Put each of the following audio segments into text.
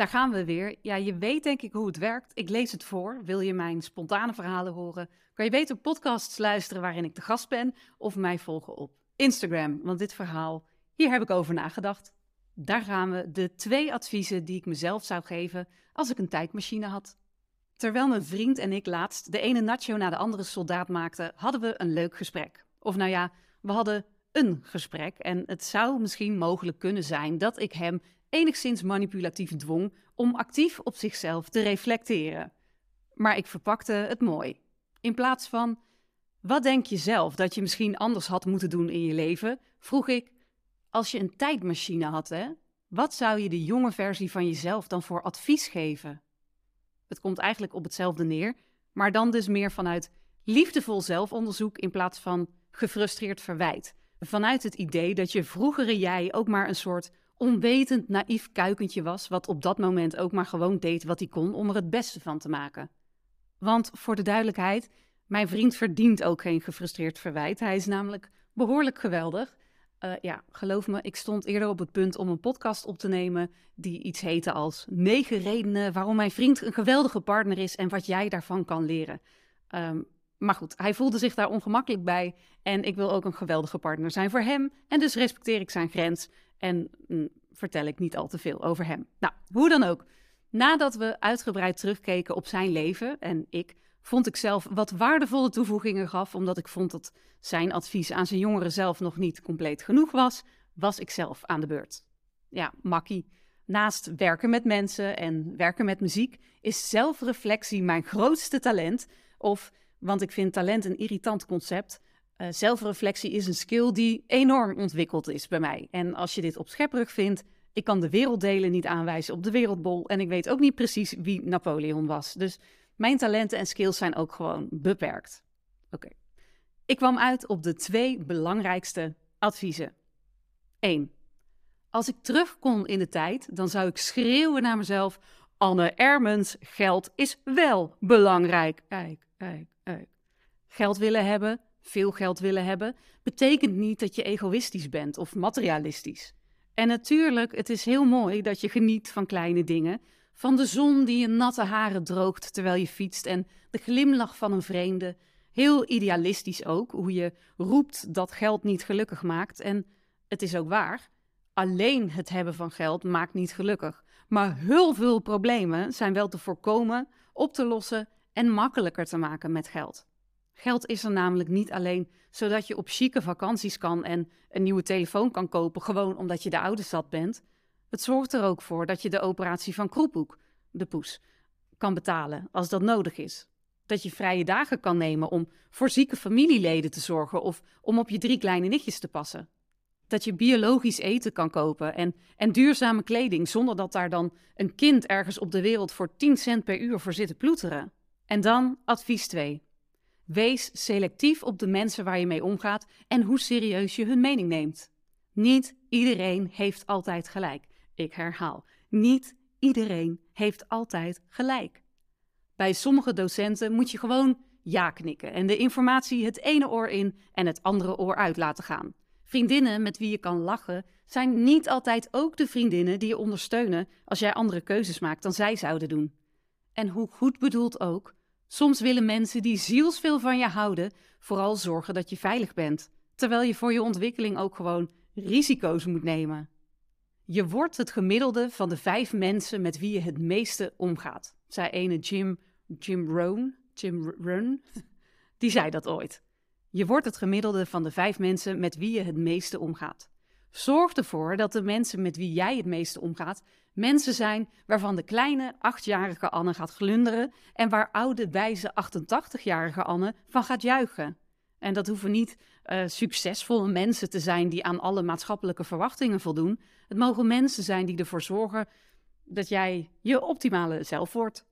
Daar gaan we weer. Ja, je weet denk ik hoe het werkt. Ik lees het voor. Wil je mijn spontane verhalen horen? Kan je beter podcasts luisteren waarin ik de gast ben of mij volgen op Instagram? Want dit verhaal, hier heb ik over nagedacht. Daar gaan we. De 2 adviezen die ik mezelf zou geven als ik een tijdmachine had. Terwijl mijn vriend en ik laatst de ene nacho na de andere soldaat maakten, hadden we een leuk gesprek. Of nou ja, we hadden een gesprek en het zou misschien mogelijk kunnen zijn dat ik hem enigszins manipulatief dwong om actief op zichzelf te reflecteren. Maar ik verpakte het mooi. In plaats van, wat denk je zelf dat je misschien anders had moeten doen in je leven? Vroeg ik, als je een tijdmachine had, hè? Wat zou je de jonge versie van jezelf dan voor advies geven? Het komt eigenlijk op hetzelfde neer, maar dan dus meer vanuit liefdevol zelfonderzoek in plaats van gefrustreerd verwijt. Vanuit het idee dat je vroegere jij ook maar een soort onwetend naïef kuikentje was, wat op dat moment ook maar gewoon deed wat hij kon om er het beste van te maken. Want voor de duidelijkheid, mijn vriend verdient ook geen gefrustreerd verwijt. Hij is namelijk behoorlijk geweldig. Ja, geloof me, ik stond eerder op het punt om een podcast op te nemen die iets heette als 9 redenen waarom mijn vriend een geweldige partner is en wat jij daarvan kan leren. Maar goed, hij voelde zich daar ongemakkelijk bij en ik wil ook een geweldige partner zijn voor hem en dus respecteer ik zijn grens en vertel ik niet al te veel over hem. Nou, hoe dan ook. Nadat we uitgebreid terugkeken op zijn leven en ik, vond ik zelf wat waardevolle toevoegingen gaf, omdat ik vond dat zijn advies aan zijn jongere zelf nog niet compleet genoeg was, was ik zelf aan de beurt. Ja, makkie. Naast werken met mensen en werken met muziek is zelfreflectie mijn grootste talent. Of, want ik vind talent een irritant concept, zelfreflectie is een skill die enorm ontwikkeld is bij mij. En als je dit opschepperig vindt, ik kan de werelddelen niet aanwijzen op de wereldbol en ik weet ook niet precies wie Napoleon was. Dus mijn talenten en skills zijn ook gewoon beperkt. Oké. Ik kwam uit op de 2 belangrijkste adviezen. 1. Als ik terug kon in de tijd, dan zou ik schreeuwen naar mezelf: Anne Ermens, geld is wel belangrijk. Kijk. Geld willen hebben, veel geld willen hebben, betekent niet dat je egoïstisch bent of materialistisch. En natuurlijk, het is heel mooi dat je geniet van kleine dingen. Van de zon die je natte haren droogt terwijl je fietst en de glimlach van een vreemde. Heel idealistisch ook, hoe je roept dat geld niet gelukkig maakt. En het is ook waar, alleen het hebben van geld maakt niet gelukkig. Maar heel veel problemen zijn wel te voorkomen, op te lossen en makkelijker te maken met geld. Geld is er namelijk niet alleen zodat je op chique vakanties kan en een nieuwe telefoon kan kopen, gewoon omdat je de oude zat bent. Het zorgt er ook voor dat je de operatie van Kroephoek, de poes, kan betalen als dat nodig is. Dat je vrije dagen kan nemen om voor zieke familieleden te zorgen of om op je 3 kleine nichtjes te passen. Dat je biologisch eten kan kopen en duurzame kleding zonder dat daar dan een kind ergens op de wereld voor 10 cent per uur voor zit te ploeteren. En dan advies 2. Wees selectief op de mensen waar je mee omgaat en hoe serieus je hun mening neemt. Niet iedereen heeft altijd gelijk. Ik herhaal, niet iedereen heeft altijd gelijk. Bij sommige docenten moet je gewoon ja knikken en de informatie het ene oor in en het andere oor uit laten gaan. Vriendinnen met wie je kan lachen zijn niet altijd ook de vriendinnen die je ondersteunen als jij andere keuzes maakt dan zij zouden doen. En hoe goed bedoeld ook, soms willen mensen die zielsveel van je houden vooral zorgen dat je veilig bent, terwijl je voor je ontwikkeling ook gewoon risico's moet nemen. Je wordt het gemiddelde van de 5 mensen met wie je het meeste omgaat, zei ene Jim Rohn, die zei dat ooit. Je wordt het gemiddelde van de 5 mensen met wie je het meeste omgaat. Zorg ervoor dat de mensen met wie jij het meeste omgaat, mensen zijn waarvan de kleine 8-jarige Anne gaat glunderen en waar oude, wijze 88-jarige Anne van gaat juichen. En dat hoeven niet succesvolle mensen te zijn die aan alle maatschappelijke verwachtingen voldoen. Het mogen mensen zijn die ervoor zorgen dat jij je optimale zelf wordt.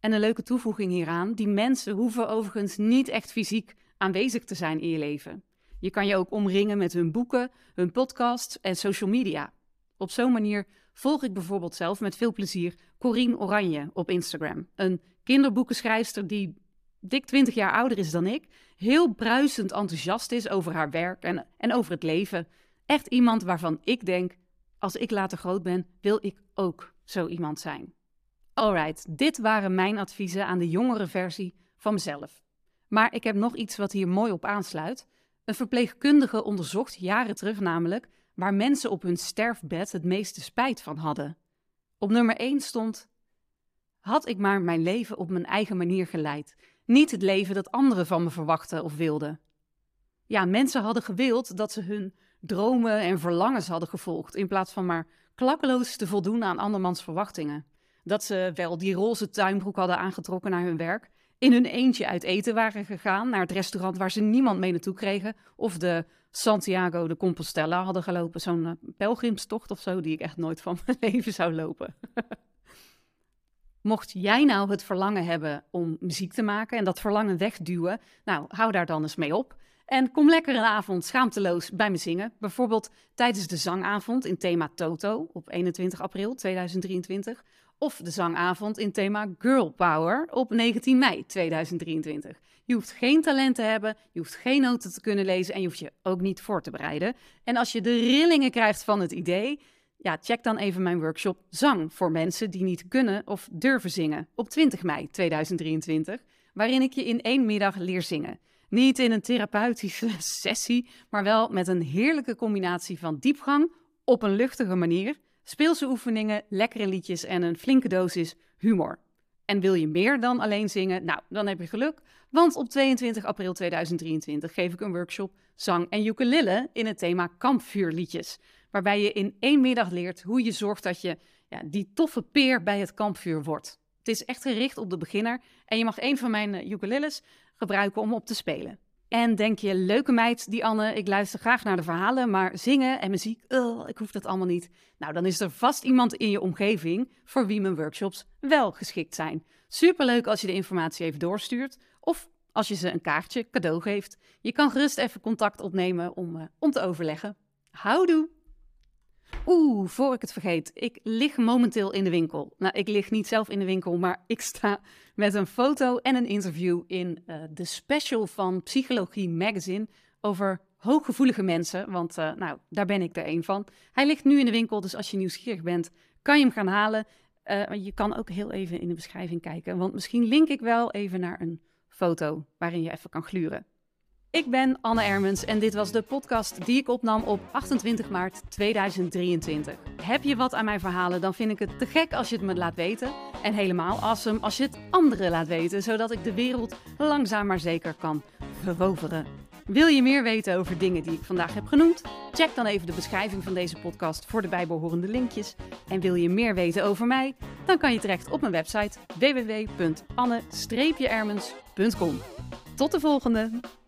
En een leuke toevoeging hieraan, die mensen hoeven overigens niet echt fysiek aanwezig te zijn in je leven. Je kan je ook omringen met hun boeken, hun podcasts en social media. Op zo'n manier volg ik bijvoorbeeld zelf met veel plezier Corine Oranje op Instagram. Een kinderboekenschrijfster die dik 20 jaar ouder is dan ik, heel bruisend enthousiast is over haar werk en over het leven. Echt iemand waarvan ik denk, als ik later groot ben, wil ik ook zo iemand zijn. Alright, dit waren mijn adviezen aan de jongere versie van mezelf. Maar ik heb nog iets wat hier mooi op aansluit. Een verpleegkundige onderzocht jaren terug namelijk waar mensen op hun sterfbed het meeste spijt van hadden. Op nummer 1 stond: had ik maar mijn leven op mijn eigen manier geleid. Niet het leven dat anderen van me verwachten of wilden. Ja, mensen hadden gewild dat ze hun dromen en verlangens hadden gevolgd, in plaats van maar klakkeloos te voldoen aan andermans verwachtingen. Dat ze wel die roze tuinbroek hadden aangetrokken naar hun werk, in hun eentje uit eten waren gegaan naar het restaurant waar ze niemand mee naartoe kregen, of de Santiago de Compostela hadden gelopen, zo'n pelgrimstocht of zo, die ik echt nooit van mijn leven zou lopen. Mocht jij nou het verlangen hebben om muziek te maken en dat verlangen wegduwen, nou, hou daar dan eens mee op. En kom lekker een avond schaamteloos bij me zingen. Bijvoorbeeld tijdens de zangavond in thema Toto op 21 april 2023. Of de zangavond in thema Girl Power op 19 mei 2023. Je hoeft geen talent te hebben, je hoeft geen noten te kunnen lezen en je hoeft je ook niet voor te bereiden. En als je de rillingen krijgt van het idee, ja, check dan even mijn workshop Zang voor mensen die niet kunnen of durven zingen op 20 mei 2023. Waarin ik je in 1 middag leer zingen. Niet in een therapeutische sessie, maar wel met een heerlijke combinatie van diepgang op een luchtige manier, speelse oefeningen, lekkere liedjes en een flinke dosis humor. En wil je meer dan alleen zingen? Nou, dan heb je geluk, want op 22 april 2023 geef ik een workshop Zang en ukulele in het thema kampvuurliedjes, waarbij je in 1 middag leert hoe je zorgt dat je die toffe peer bij het kampvuur wordt. Het is echt gericht op de beginner en je mag 1 van mijn ukuleles gebruiken om op te spelen. En denk je, leuke meid die Anne, ik luister graag naar de verhalen, maar zingen en muziek, ik hoef dat allemaal niet. Nou, dan is er vast iemand in je omgeving voor wie mijn workshops wel geschikt zijn. Superleuk als je de informatie even doorstuurt of als je ze een kaartje cadeau geeft. Je kan gerust even contact opnemen om te overleggen. Houdoe! Oeh, voor ik het vergeet, ik lig momenteel in de winkel. Nou, ik lig niet zelf in de winkel, maar ik sta met een foto en een interview in de special van Psychologie Magazine over hooggevoelige mensen, want nou, daar ben ik er één van. Hij ligt nu in de winkel, dus als je nieuwsgierig bent, kan je hem gaan halen. Je kan ook heel even in de beschrijving kijken, want misschien link ik wel even naar een foto waarin je even kan gluren. Ik ben Anne Ermens en dit was de podcast die ik opnam op 28 maart 2023. Heb je wat aan mijn verhalen, dan vind ik het te gek als je het me laat weten. En helemaal awesome als je het anderen laat weten, zodat ik de wereld langzaam maar zeker kan veroveren. Wil je meer weten over dingen die ik vandaag heb genoemd? Check dan even de beschrijving van deze podcast voor de bijbehorende linkjes. En wil je meer weten over mij? Dan kan je terecht op mijn website www.anne-ermens.com. Tot de volgende!